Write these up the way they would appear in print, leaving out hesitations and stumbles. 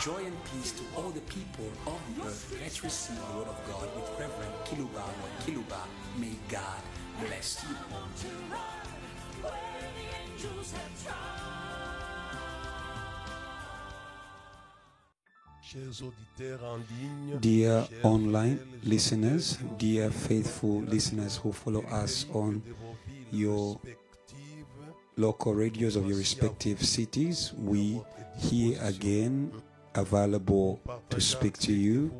Joy and peace to all the people of the earth. Let's receive the word of God with Reverend Kiluba. May God bless you. Dear online listeners, dear faithful listeners who follow us on your local radios of your respective cities, we here again available to speak to you,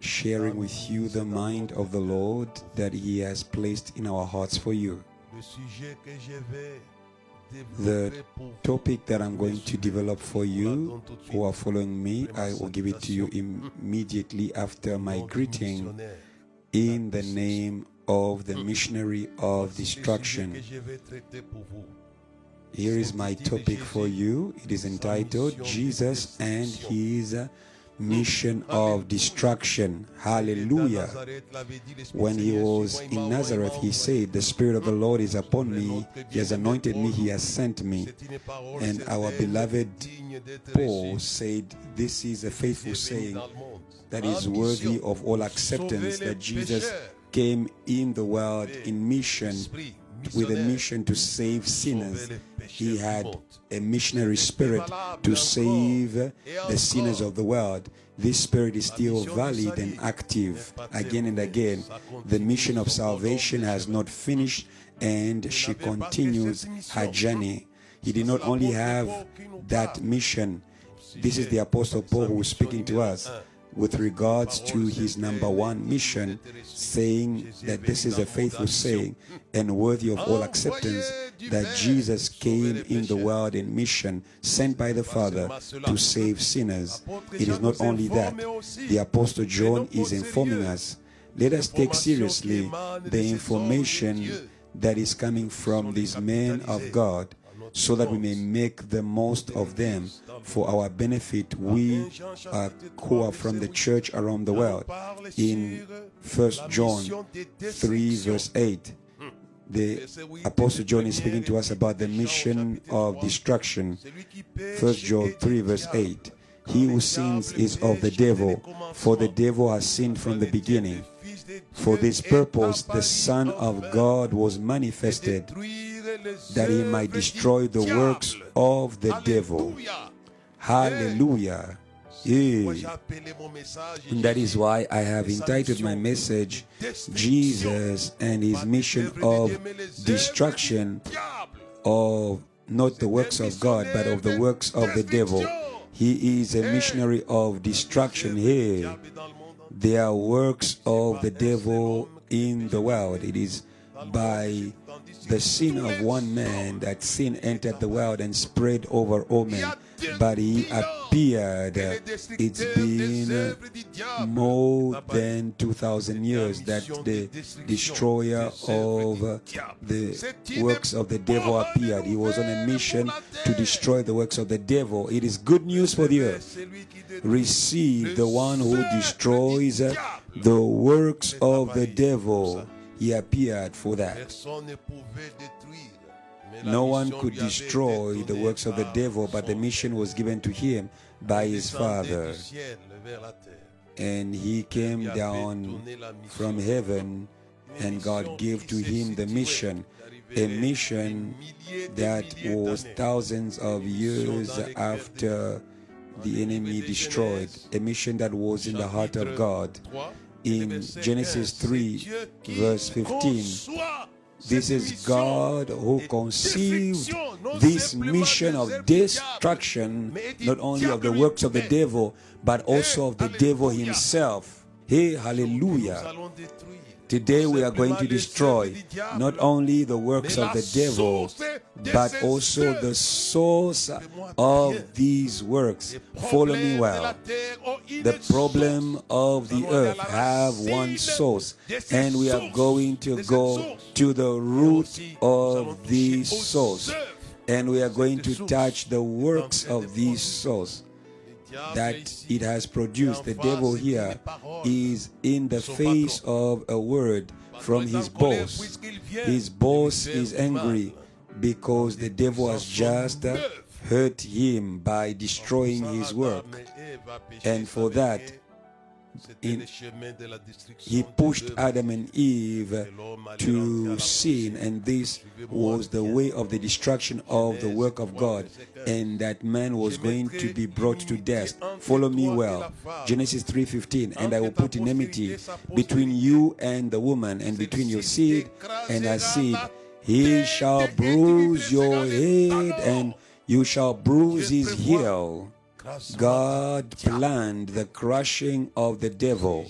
sharing with you the mind of the Lord that He has placed in our hearts for you. The topic that I'm going to develop for you who are following me, I will give it to you immediately after my greeting in the name of the missionary of destruction. Here is my topic for you. It is entitled Jesus and His Mission of Destruction. Hallelujah. When He was in Nazareth, He said, "The Spirit of the Lord is upon me. He has anointed me. He has sent me." And our beloved Paul said, "This is a faithful saying that is worthy of all acceptance," that Jesus came in the world in mission, with a mission to save sinners. He had a missionary spirit to save the sinners of the world. This spirit is still valid and active again and again. The mission of salvation has not finished, and she continues her journey. He did not only have that mission. This is the Apostle Paul who is speaking to us with regards to his number one mission, saying that this is a faithful saying and worthy of all acceptance, that Jesus came in the world in mission, sent by the Father to save sinners. It is not only that. The Apostle John is informing us. Let us take seriously the information that is coming from these men of God, so that we may make the most of them for our benefit, we who are from the church around the world. In 1 John 3 verse 8, the Apostle John is speaking to us about the mission of destruction. 1 John 3 verse 8, "He who sins is of the devil, for the devil has sinned from the beginning. For this purpose the Son of God was manifested, that He might destroy the works of the devil." Hallelujah. Yeah. And that is why I have entitled my message, Jesus and His Mission of Destruction, of not the works of God, but of the works of the devil. He is a missionary of destruction. Here, yeah. There are works of the devil in the world. It is by the sin of one man that sin entered the world and spread over all men, but He appeared. It's been more than 2,000 years that the destroyer of the works of the devil appeared. He was on a mission to destroy the works of the devil. It is good news for the earth. Receive the one who destroys the works of the devil. He appeared for that. No one could destroy the works of the devil, but the mission was given to Him by His Father. And He came down from heaven, and God gave to Him the mission, a mission that was thousands of years after the enemy destroyed, a mission that was in the heart of God. In Genesis 3, verse 15, this is God who conceived this mission of destruction, not only of the works of the devil, but also of the devil himself. Hey, hallelujah. Today we are going to destroy not only the works of the devil, but also the source of these works. Follow me well. The problem of the earth have one source, and we are going to go to the root of this source, and we are going to touch the works of this source that it has produced. The devil here is in the face of a word from his boss. His boss is angry because the devil has just hurt him by destroying his work, and for that he pushed Adam and Eve to sin, and this was the way of the destruction of the work of God, and that man was going to be brought to death. Follow me well. Genesis 3:15, and I will put enmity between you and the woman, and between your seed and her seed. He shall bruise your head, and you shall bruise his heel. God planned the crushing of the devil.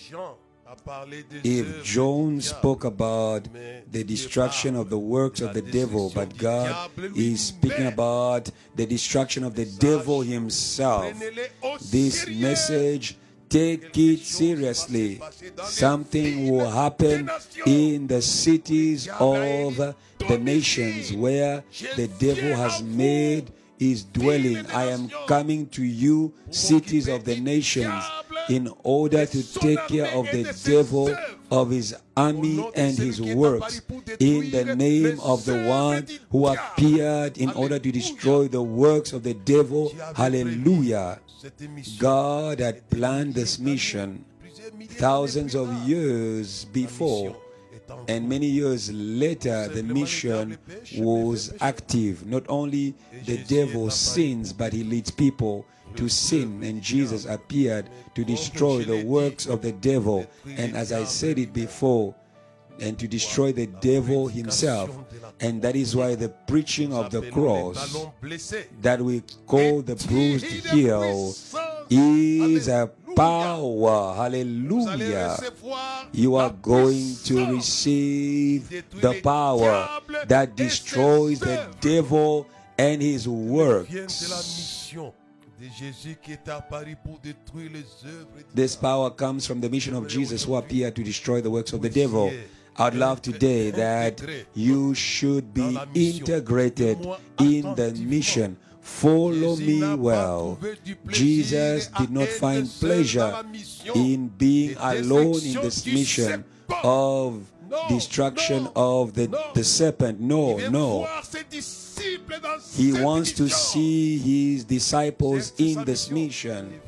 If John spoke about the destruction of the works of the devil, but God is speaking about the destruction of the devil himself. This message, take it seriously. Something will happen in the cities of the nations where the devil has made his dwelling. I am coming to you, cities of the nations, in order to take care of the devil, of his army and his works, in the name of the one who appeared in order to destroy the works of the devil. Hallelujah. God had planned this mission thousands of years before, and many years later the mission was active. Not only the devil sins, but he leads people to sin, and Jesus appeared to destroy the works of the devil, and as I said it before, and to destroy the devil himself. And that is why the preaching of the cross that we call the bruised heel is a power. Hallelujah. You are going to receive the power that destroys the devil and his works. This power comes from the mission of Jesus, who appeared to destroy the works of the devil. I'd love today that you should be integrated in the mission. Follow me well. Jesus did not find pleasure in being alone in this mission of destruction of the serpent. No. He wants to see his disciples in this mission.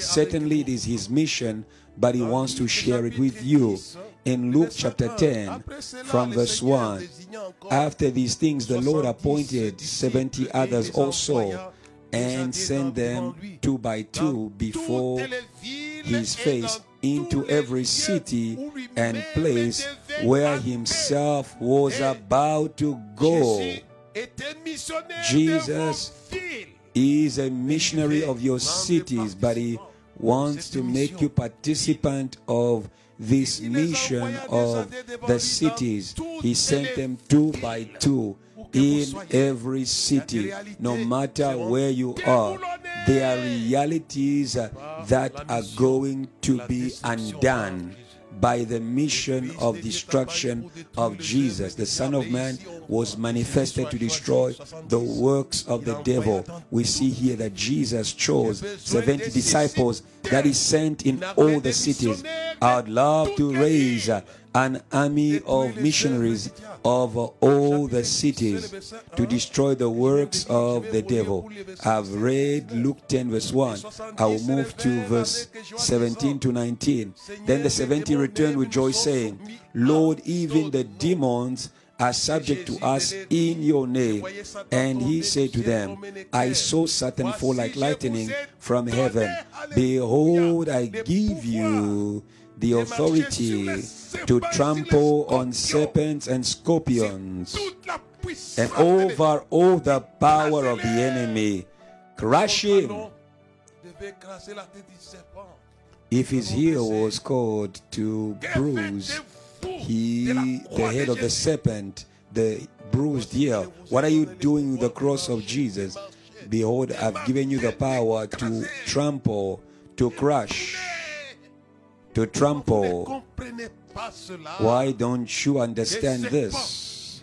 Certainly it is his mission, but he wants to share it with you. In Luke chapter 10, from verse 1, after these things the Lord appointed 70 others also, and sent them two by two before his face into every city and place where himself was about to go. Jesus is a missionary of your cities, but he wants to make you participant of this mission of the cities. He sent them two by two in every city, no matter where you are. There are realities that are going to be undone by the mission of destruction of Jesus. The Son of Man was manifested to destroy the works of the devil. We see here that Jesus chose 70 disciples that he sent in all the cities. I would love to raise an army of missionaries over all the cities to destroy the works of the devil. I've read Luke 10 verse 1. I will move to verse 17 to 19. Then the 70 returned with joy, saying, Lord, even the demons are subject to us in your name. And he said to them, I saw Satan fall like lightning from heaven. Behold, I give you the authority to trample on serpents and scorpions, and over all the power of the enemy. Crush him. If his heel was called to bruise the head of the serpent, the bruised heel, what are you doing with the cross of Jesus? Behold, I've given you the power to trample, to crush, to trample. Why don't you understand this?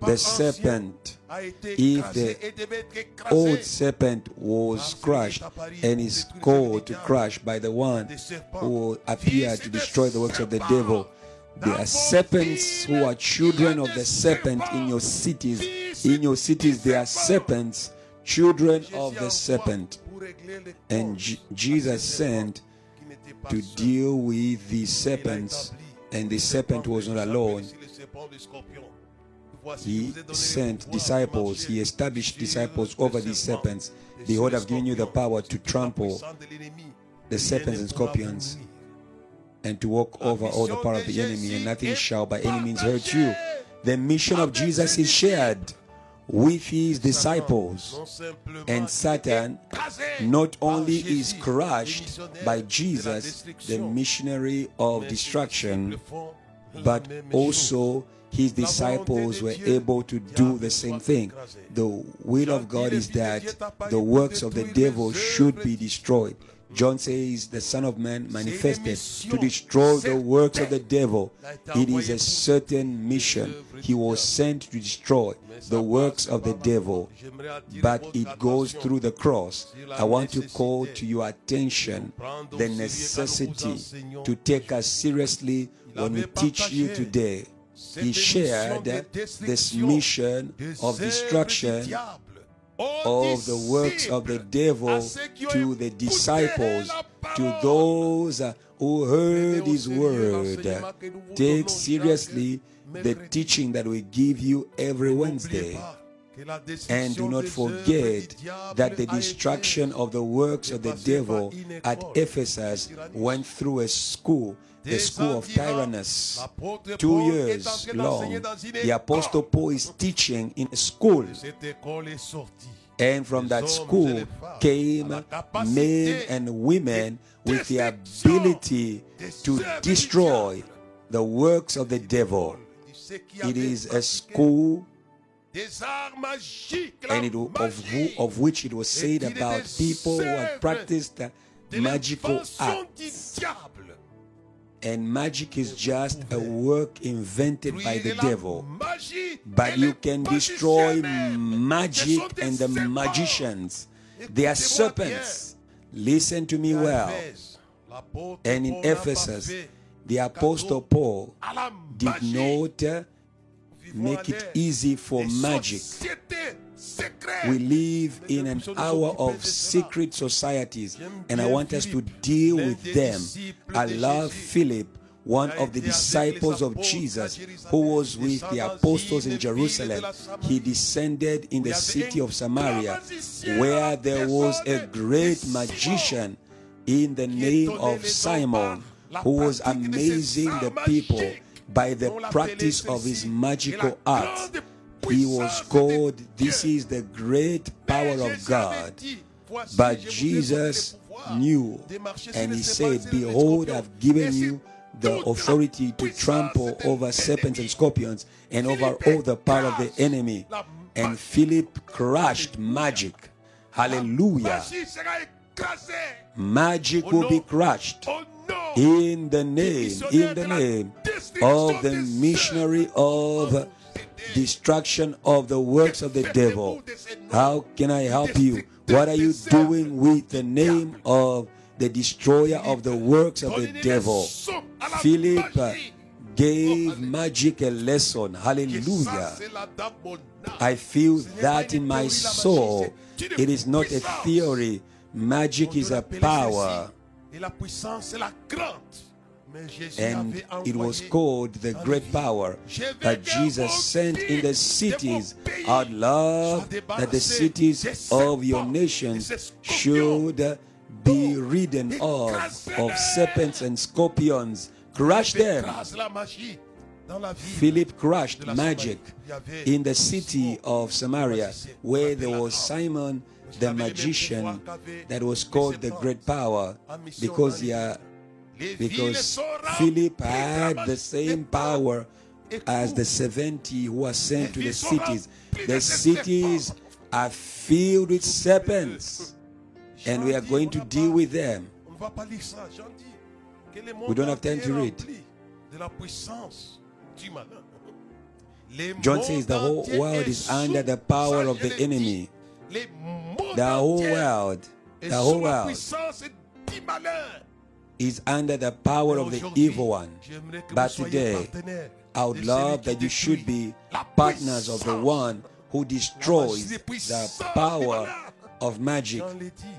The serpent, if the old serpent was crushed and is called to crush by the one who appeared to destroy the works of the devil, there are serpents who are children of the serpent in your cities. In your cities, there are serpents children of the serpent. And Jesus sent to deal with the serpents, and the serpent was not alone. He sent disciples, he established disciples over these serpents. They would have given you the power to trample the serpents and scorpions and to walk over all the power of the enemy, and nothing shall by any means hurt you. The mission of Jesus is shared with his disciples, and Satan not only is crushed by Jesus, the missionary of destruction, but also his disciples were able to do the same thing. The will of God is that the works of the devil should be destroyed. John says the Son of Man manifested to destroy the works of the devil. It is a certain mission. He was sent to destroy the works of the devil, but it goes through the cross. I want to call to your attention the necessity to take us seriously when we teach you today. He shared this mission of destruction of the works of the devil to the disciples, to those who heard his word. Take seriously the teaching that we give you every Wednesday. And do not forget that the destruction of the works of the devil at Ephesus went through a school, the school of Tyrannus, 2 years long. The Apostle Paul is teaching in a school. And from that school came men and women with the ability to destroy the works of the devil. It is a school and of which it was said about people who had practiced magical acts. And magic is just a work invented by the devil. But you can destroy magic and the magicians. They are serpents. Listen to me well. And in Ephesus, the Apostle Paul did not make it easy for magic. We live in an hour of secret societies, and I want us to deal with them. I love Philip, one of the disciples of Jesus, who was with the apostles in Jerusalem. He descended in the city of Samaria, where there was a great magician in the name of Simon, who was amazing the people by the practice of his magical art. He was called, "This is the great power of God." But Jesus knew, and he said, "Behold, I've given you the authority to trample over serpents and scorpions and over all the power of the enemy." And Philip crushed magic. Hallelujah. Magic will be crushed in the name of the missionary of destruction of the works of the devil. How can I help you? What are you doing with the name of the destroyer of the works of the devil? Philip gave magic a lesson. Hallelujah. I feel that in my soul. It is not a theory. Magic is a power. And it was called the great power that Jesus sent in the cities. I'd love that the cities of your nations should be ridden of serpents and scorpions. Crush them. Philip crushed magic in the city of Samaria, where there was Simon the magician, that was called the great power, because Philip had the same power as the 70 who are sent to the cities. The cities are filled with serpents, and we are going to deal with them. We don't have time to read. John says the whole world is under the power of the enemy. The whole world is under the power of the evil one. But today, I would love that you should be partners of the one who destroys the power of magic.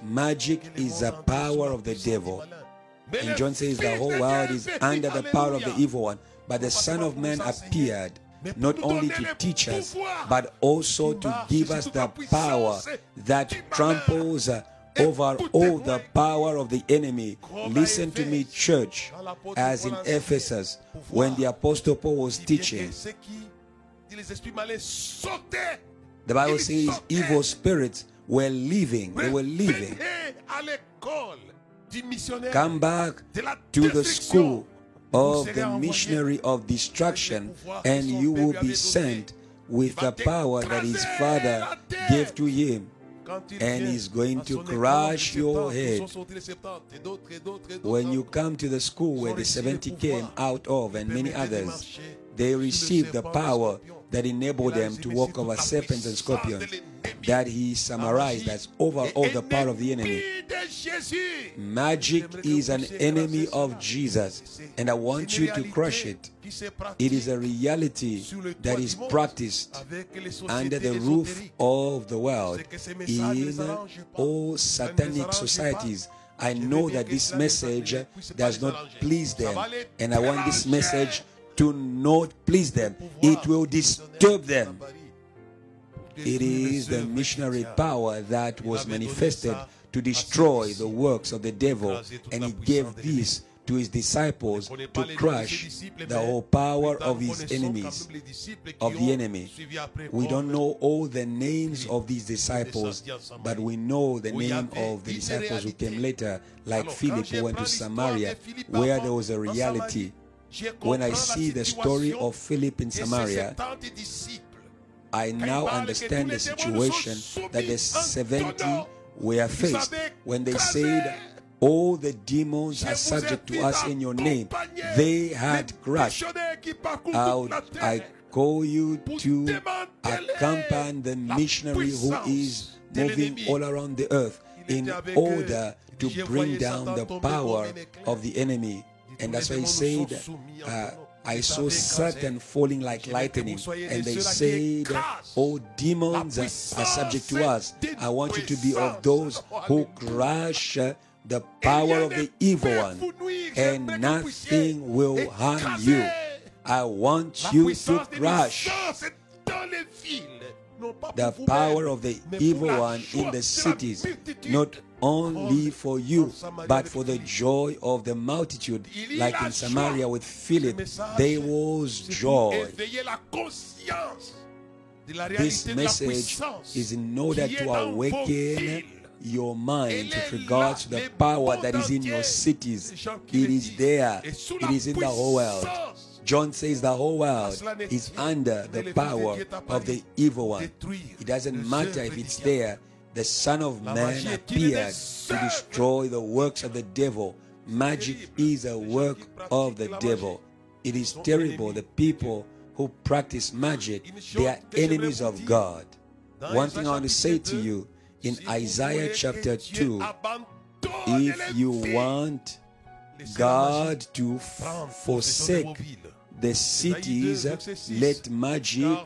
Magic is the power of the devil. And John says the whole world is under the power of the evil one. But the Son of Man appeared not only to teach us, but also to give us the power that tramples over all the power of the enemy. Listen to me, church. As in Ephesus, when the Apostle Paul was teaching, the Bible says evil spirits were leaving. They were leaving. Come back to the school of the missionary of destruction, and you will be sent with the power that his father gave to him. And he's going to crush your head. When you come to the school where the 70 came out of, and many others, they received the power that enabled them to walk over serpents and scorpions, that he summarized as over all the power of the enemy. Magic is an enemy of Jesus, and I want you to crush it. It is a reality that is practiced under the roof of the world in all satanic societies. I know that this message does not please them, and I want this message to not please them. It will disturb them. It is the missionary power that was manifested to destroy the works of the devil, and he gave this to his disciples to crush the whole power of his enemies, of the enemy. We don't know all the names of these disciples, but we know the name of the disciples who came later, like Philip, who went to Samaria, where there was a reality. When I see the story of Philip in Samaria, I now understand the situation that the 70 were faced when they said, all the demons are subject to us in your name. They had crushed. I call you to accompany the missionary who is moving all around the earth in order to bring down the power of the enemy. And that's why he said, I saw Satan falling like lightning, and they said, all demons are subject to us. I want you to be of those who crush the power of the evil one, and nothing will harm you. I want you to crush the power of the evil one in the cities, not only for you, but for the joy of the multitude, like in Samaria with Philip. There was joy. This message is in order to awaken your mind with regards to the power that is in your cities. It is there. It is in the whole world. John says the whole world is under the power of the evil one. It doesn't matter if it's there. The Son of Man appeared to destroy the works of the devil. Magic is a work of the devil. It is terrible. The people who practice magic, they are enemies of God. One thing I want to say to you, in Isaiah chapter 2, if you want God to forsake the cities, let magic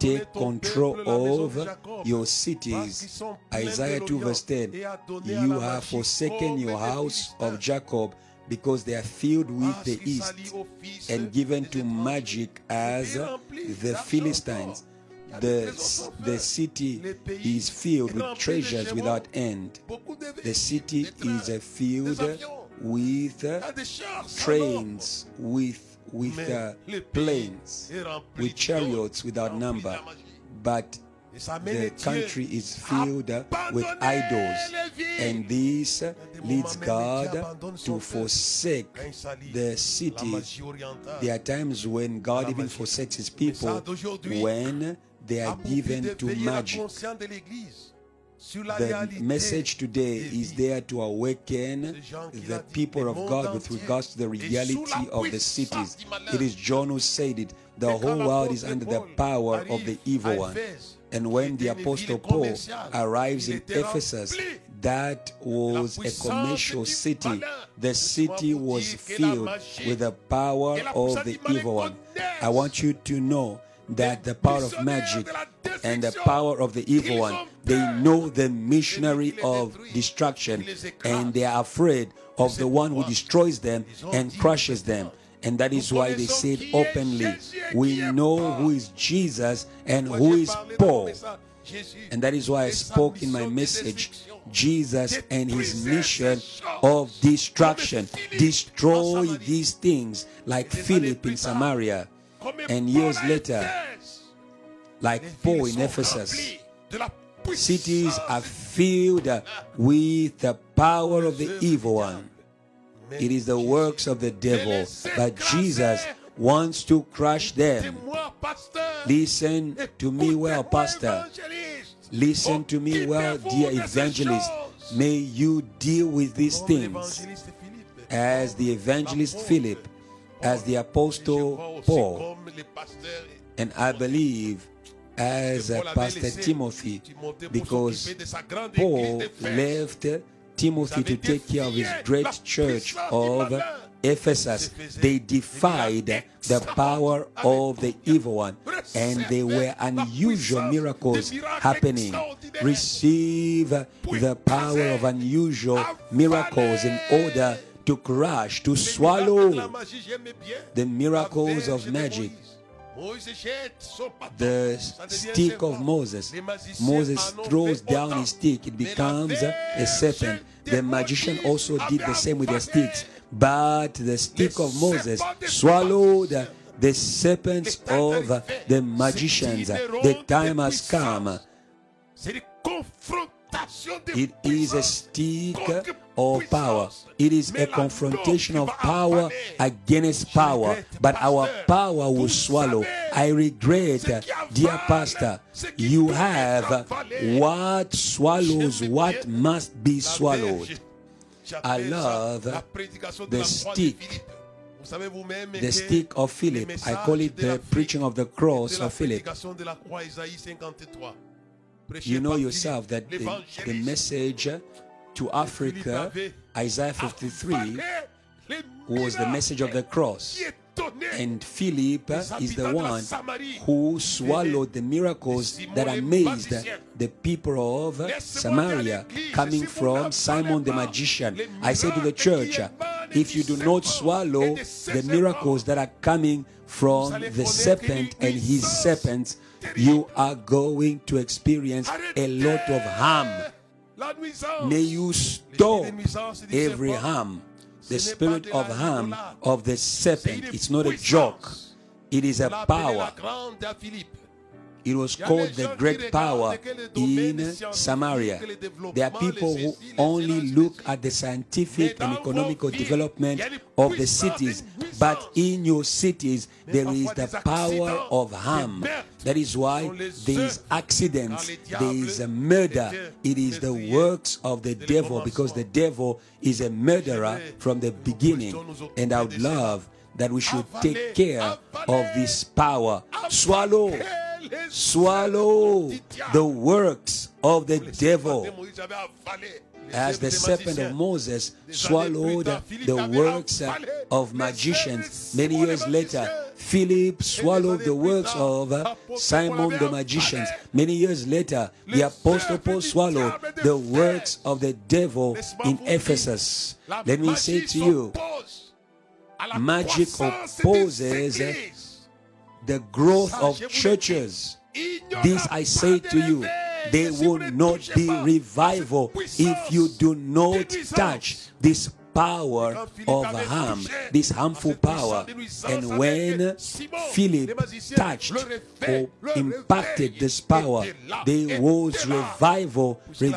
take control of your cities. Isaiah 2 verse 10, you have forsaken your house of Jacob because they are filled with the east and given to magic as the Philistines. The city is filled with treasures without end. The city is filled with trains, with planes, with chariots without number, but the country is filled with idols, and this leads God to forsake the city. There are times when God even forsakes his people when they are given to magic. The message today is there to awaken the people of God with regards to the reality of the cities. It is John who said it. The whole world is under the power of the evil one. And when the Apostle Paul arrives in Ephesus, that was a commercial city. The city was filled with the power of the evil one. I want you to know that the power of magic and the power of the evil one, they know the missionary of destruction, and they are afraid of the one who destroys them and crushes them. And that is why they said openly, we know who is Jesus and who is Paul. And that is why I spoke in my message, Jesus and his mission of destruction. Destroy these things like Philip in Samaria, and years later, like Paul in Ephesus. Cities are filled with the power of the evil one. It is the works of the devil, but Jesus wants to crush them. Listen to me well, pastor. Listen to me well, dear evangelist. May you deal with these things as the evangelist Philip, as the apostle Paul, and I believe as Pastor Timothy, because Paul left Timothy to take care of his great church of Ephesus. They defied the power of the evil one, and there were unusual miracles happening. Receive the power of unusual miracles in order to crush, to swallow the miracles of magic. The stick of Moses. Moses throws down his stick, it becomes a serpent. The magician also did the same with their sticks. But the stick of Moses swallowed the serpents of the magicians. The time has come. It is a stick of power. It is a confrontation of power against power, but our power will swallow. I regret, dear pastor, you have what swallows what must be swallowed. I love the stick. The stick of Philip. I call it the preaching of the cross of Philip. You know yourself that the message to Africa, Isaiah 53, was the message of the cross. And Philip is the one who swallowed the miracles that amazed the people of Samaria, coming from Simon the magician. I say to the church, if you do not swallow the miracles that are coming from the serpent and his serpents, you are going to experience a lot of harm. May you stop every harm. The spirit of harm of the serpent, it's not a joke. It is a power. It was called the great power in Samaria. There are people who only look at the scientific and economical development of the cities, but in your cities there is the power of harm. That is why there is accidents, there is a murder. It is the works of the devil, because the devil is a murderer from the beginning. And I would love that we should take care of this power. Swallow the works of the devil, as the serpent of Moses swallowed the works of magicians. Many years later, Philip swallowed the works of Simon the magician. Many years later, the apostle Paul swallowed the works of the devil in Ephesus. Let me say to you, magic opposes the growth of churches. This I say to you, there will not be revival if you do not touch this power of harm, this harmful power. And when Philip touched or impacted this power, there was revival in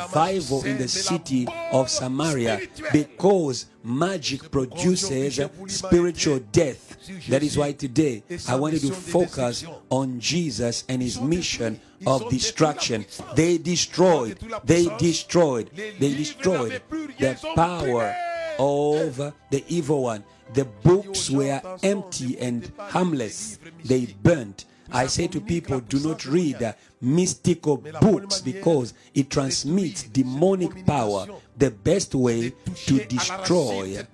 the city of Samaria, because magic produces spiritual death. That is why today I wanted to focus on Jesus and his mission of destruction. They destroyed the power of the evil one. The books were empty and harmless. They burnt. I say to people, do not read mystical books, because it transmits demonic power. The best way to destroy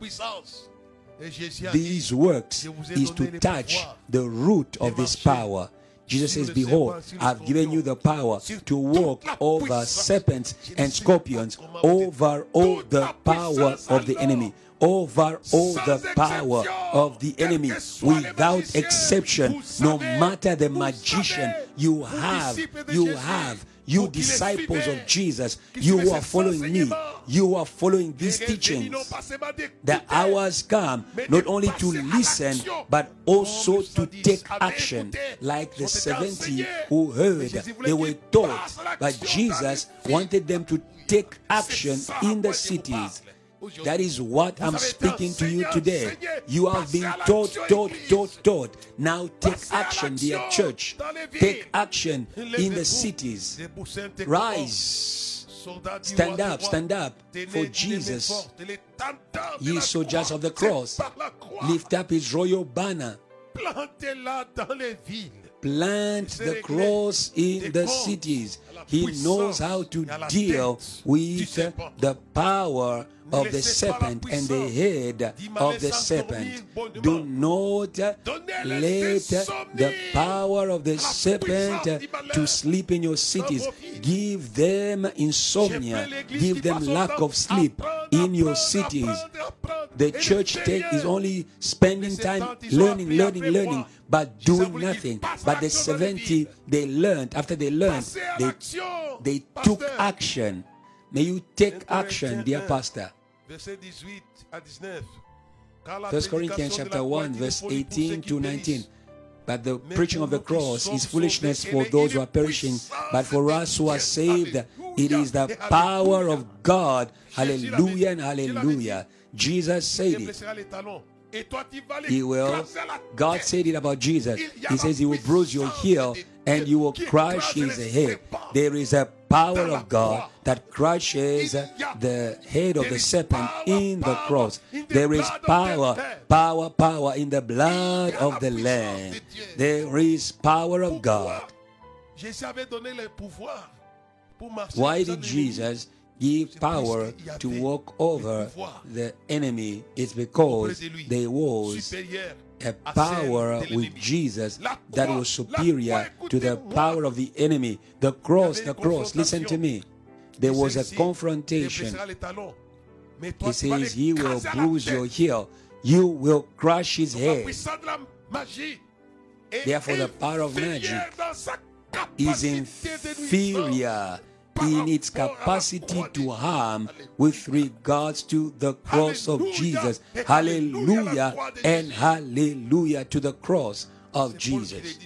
these works is to touch the root of this power. Jesus says, behold, I've given you the power to walk over serpents and scorpions, over all the power of the enemy. Over all the power of the enemy, without exception, no matter the magician you have, you disciples of Jesus, you who are following me, you are following these teachings. The hours come not only to listen, but also to take action, like the 70 who heard, they were taught, but Jesus wanted them to take action in the cities. That is what I'm speaking to you today. You have been taught. Now take action, dear church. Take action in the cities. Rise. Stand up for Jesus. Ye soldiers of the cross, lift up his royal banner. Plant the cross in the cities. He knows how to deal with the power of the serpent and the head of the serpent. Do not let the power of the serpent to sleep in your cities. Give them insomnia. Give them lack of sleep in your cities. The church is only spending time learning, but doing nothing. But the 70, they learned. After they learned, they took action. May you take action, dear pastor. 1 Corinthians chapter 1, verse 18 to 19. But the preaching of the cross is foolishness for those who are perishing, but for us who are saved, it is the power of God. Hallelujah and hallelujah. Jesus said it. He will. God said it about Jesus. He says he will bruise your heel and you will crush his head. There is a power of God that crushes the head of the serpent in the cross. There is power in the blood of the Lamb. There is power of God. Why did Jesus give power to walk over the enemy? It's because there was a power with Jesus that was superior to the power of the enemy. The cross, listen to me. There was a confrontation. He says, he will bruise your heel. You will crush his head. Therefore, the power of magic is inferior in its capacity to harm with regards to the cross of Jesus. Hallelujah and hallelujah to the cross of Jesus.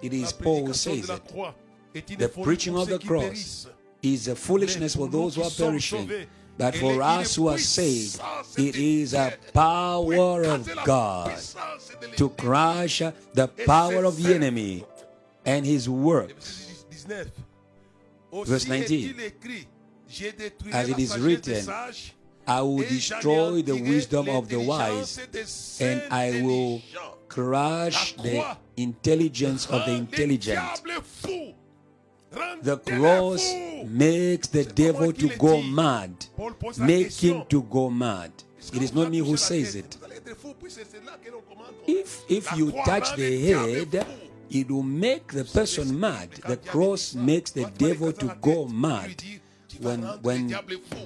It is Paul who says it. The preaching of the cross is a foolishness for those who are perishing, but for us who are saved, it is a power of God to crush the power of the enemy and his works. Verse 19, as it is written, I will destroy the wisdom of the wise, and I will crush the intelligence of the intelligent. The cross makes the devil to go mad, make him to go mad. It is not me who says it. If you touch the head, it will make the person mad. The cross makes the devil to go mad. When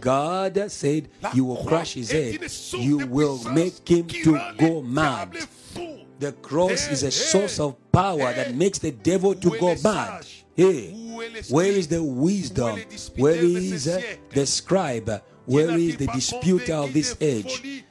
God said, you will crush his head, you will make him to go mad. The cross is a source of power that makes the devil to go mad. Hey, where is the wisdom? Where is the scribe? Where is the disputer of this age?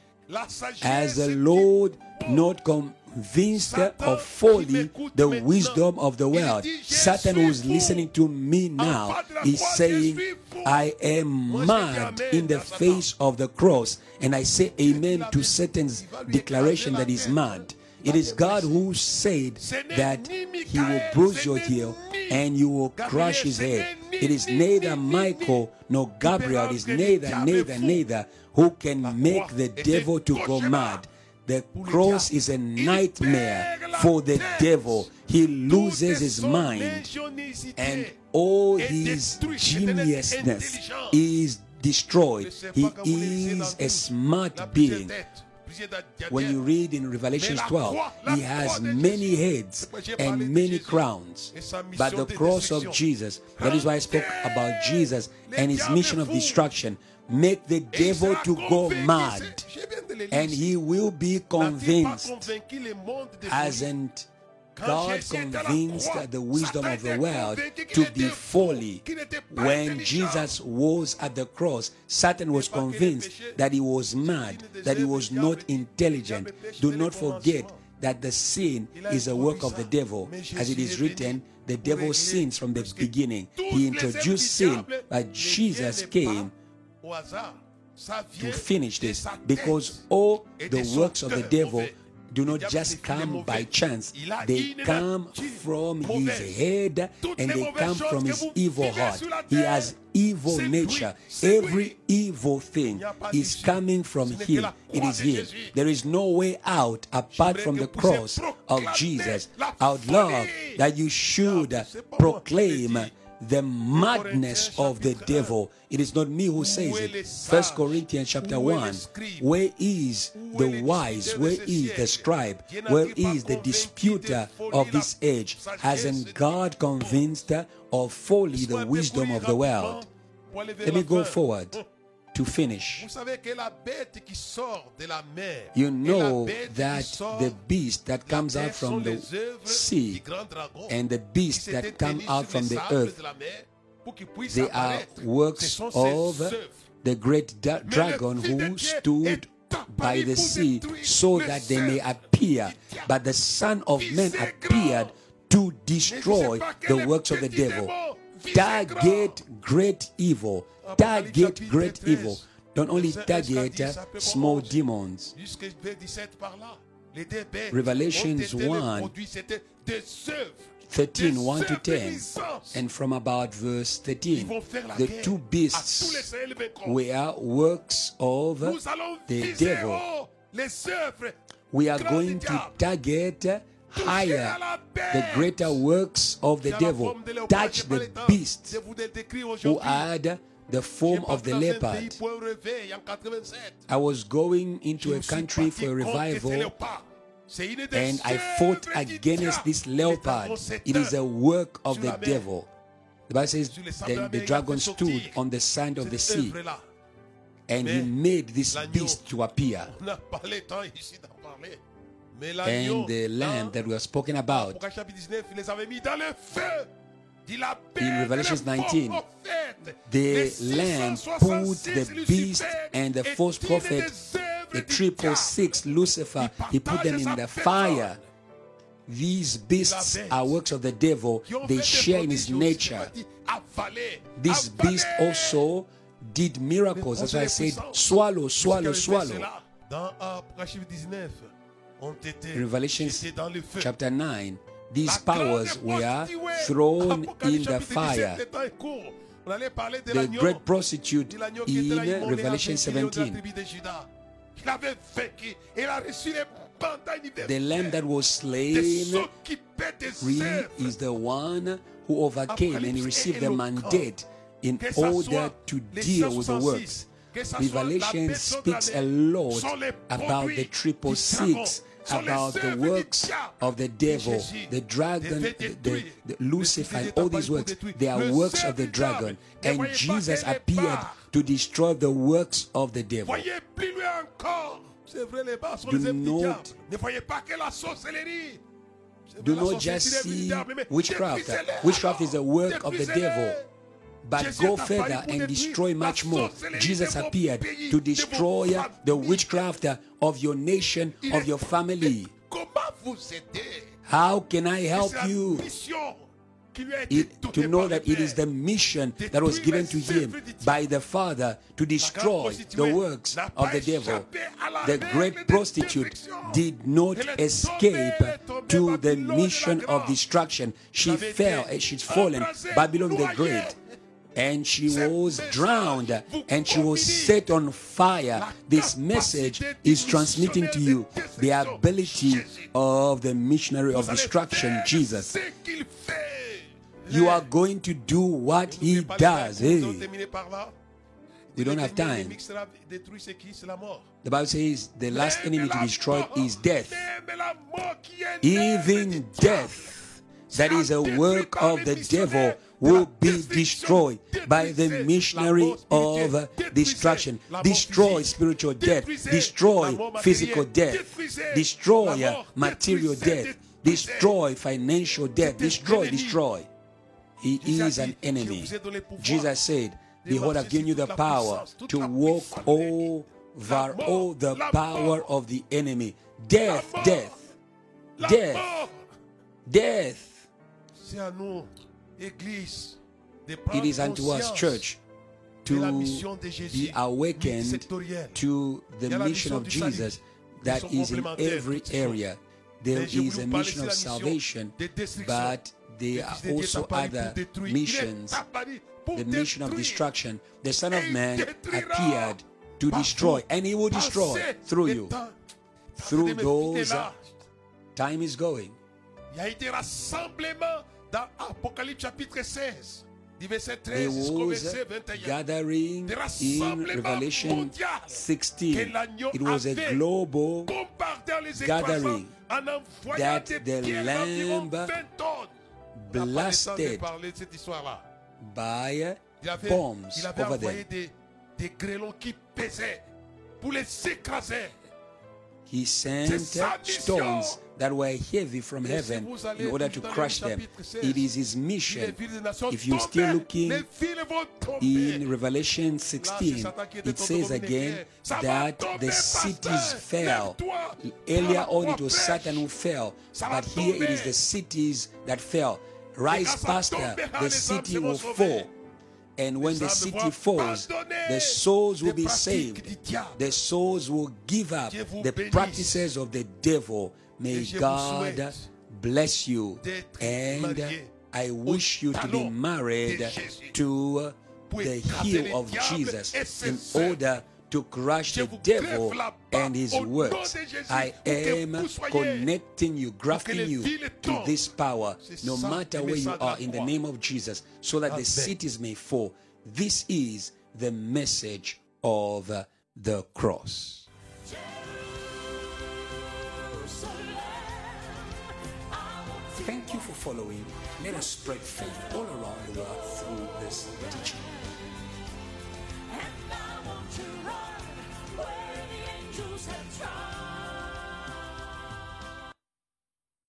Has the Lord not come? Convinced of folly, the wisdom of the world. Satan, who is listening to me now, is saying, I am mad in the face of the cross. And I say amen to Satan's declaration that he's mad. It is God who said that he will bruise your heel and you will crush his head. It is neither Michael nor Gabriel. It is neither who can make the devil to go mad. The cross is a nightmare for the devil. He loses his mind, and all his geniusness is destroyed. He is a smart being. When you read in Revelation 12, he has many heads and many crowns. But the cross of Jesus, that is why I spoke about Jesus and his mission of destruction, make the devil to go mad, and he will be convinced. Hasn't God convinced the wisdom of the world to be folly? When Jesus was at the cross, Satan was convinced that he was mad, that he was not intelligent. Do not forget that the sin is a work of the devil. As it is written, the devil sins from the beginning. He introduced sin, but Jesus came to finish this, because all the works of the devil do not just come by chance. They come from his head, and they come from his evil heart. He has evil nature. Every evil thing is coming from him. It is him. There is no way out apart from the cross of Jesus. I would love that you should proclaim the madness of the devil. It is not me who says it. 1 Corinthians chapter 1. Where is the wise? Where is the scribe? Where is the disputer of this age? Hasn't God convinced of folly the wisdom of the world? Let me go forward to finish. You know that the beast that comes out from the sea and the beast that come out from the earth, they are works of the great dragon who stood by the sea so that they may appear. But the Son of Man appeared to destroy the works of the devil. Target great evil. Target great evil. Don't only target small demons. Revelations 1:13, 1 to 10, and from about verse 13, the two beasts were works of the devil. We are going to target higher, the greater works of the devil. Touch the beast who had the form of the leopard. I was going into a country for a revival, and I fought against this leopard. It is a work of the devil. The Bible says the dragon stood on the sand of the sea, and he made this beast to appear. And the lamb that we have spoken about in Revelation 19, the lamb put the beast and the false prophet, the 666, Lucifer, he put them in the fire. These beasts are works of the devil. They share in his nature. This beast also did miracles. As I said, swallow, swallow, swallow. In Revelation chapter 9, these powers were thrown in the fire. The great prostitute in Revelation 17, the lamb that was slain is the one who overcame, and he received the mandate in order to deal with the works. Revelation speaks a lot about the 666, about the works of the devil, the dragon, the Lucifer, and all these works. They are works of the dragon. And Jesus appeared to destroy the works of the devil. Do not just see witchcraft. Witchcraft is a work of the devil. But go further and destroy much more. Jesus appeared to destroy the witchcraft of your nation, of your family. How can I help you? To know that it is the mission that was given to him by the Father to destroy the works of the devil. The great prostitute did not escape to the mission of destruction. She fell and she's fallen. Babylon the Great. And she was drowned, and she was set on fire. This message is transmitting to you the ability of the missionary of destruction, Jesus. You are going to do what he does. You don't have time. The Bible says the last enemy to destroy is death. Even death, that is a work of the devil, will be destroyed by the missionary of destruction. Destroy spiritual death. Destroy physical death. Destroy material death. Destroy financial death. Destroy. He is an enemy. Jesus said, "Behold, I've given you the power to walk over all the power of the enemy." Death. It is unto us, church, to be awakened to the mission of Jesus that is in every area. There is a mission of salvation, but there are also other missions. The mission of destruction. The Son of Man appeared to destroy, and he will destroy through you. Through those, time is going. There was a gathering in Revelation 16. It was a global gathering that the Lamb blasted by bombs over them. He sent stones that were heavy from heaven in order to crush them. It is his mission. If you're still looking in Revelation 16, it says again that the cities fell. Earlier on it was Satan who fell, but here it is the cities that fell. Rise, pastor, the city will fall. And when the city falls, the souls will be saved. The souls will give up the practices of the devil. May God bless you. And I wish you to be married to the heel of Jesus in order to crush the devil and his works. I am connecting you, grafting you to this power, no matter where you are, in the name of Jesus, so that the cities may fall. This is the message of the cross. Thank you for following. Let us spread faith all around the world through this teaching.